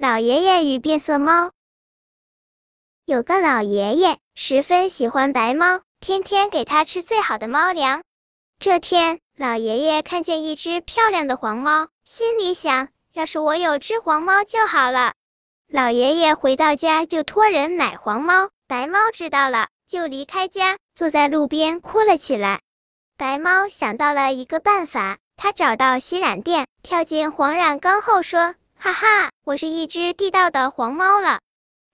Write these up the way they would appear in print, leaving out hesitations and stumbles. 老爷爷与变色猫。有个老爷爷十分喜欢白猫，天天给它吃最好的猫粮。这天，老爷爷看见一只漂亮的黄猫，心里想，要是我有只黄猫就好了。老爷爷回到家就托人买黄猫，白猫知道了，就离开家，坐在路边哭了起来。白猫想到了一个办法，它找到洗染店，跳进黄染缸后说，哈哈，我是一只地道的黄猫了。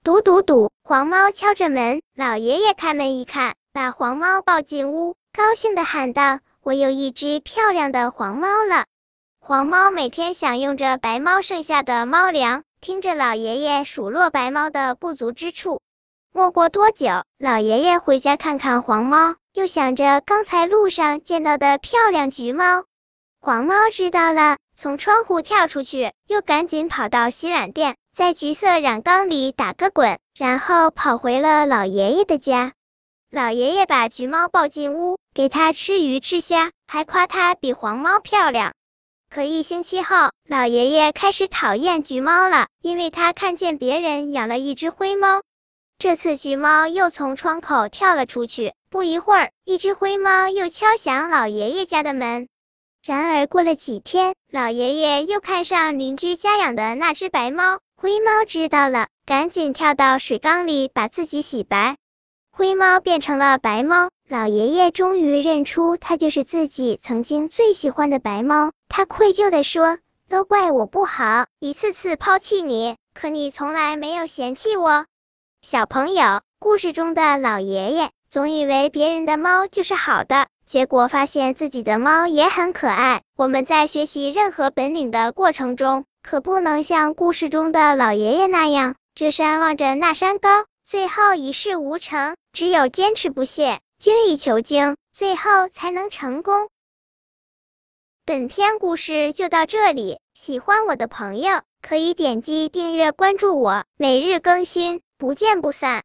嘟嘟嘟，黄猫敲着门，老爷爷开门一看，把黄猫抱进屋，高兴地喊道，我有一只漂亮的黄猫了。黄猫每天享用着白猫剩下的猫粮，听着老爷爷数落白猫的不足之处。没过多久，老爷爷回家看看黄猫，又想着刚才路上见到的漂亮橘猫。黄猫知道了，从窗户跳出去，又赶紧跑到洗染店，在橘色染缸里打个滚，然后跑回了老爷爷的家。老爷爷把橘猫抱进屋，给它吃鱼吃虾，还夸它比黄猫漂亮。可一星期后，老爷爷开始讨厌橘猫了，因为他看见别人养了一只灰猫。这次橘猫又从窗口跳了出去，不一会儿，一只灰猫又敲响老爷爷家的门。然而过了几天，老爷爷又看上邻居家养的那只白猫，灰猫知道了，赶紧跳到水缸里把自己洗白。灰猫变成了白猫，老爷爷终于认出它就是自己曾经最喜欢的白猫。他愧疚地说，都怪我不好，一次次抛弃你，可你从来没有嫌弃我。小朋友，故事中的老爷爷总以为别人的猫就是好的，结果发现自己的猫也很可爱。我们在学习任何本领的过程中，可不能像故事中的老爷爷那样，这山望着那山高，最后一事无成，只有坚持不懈，精益求精，最后才能成功。本篇故事就到这里，喜欢我的朋友，可以点击订阅关注我，每日更新，不见不散。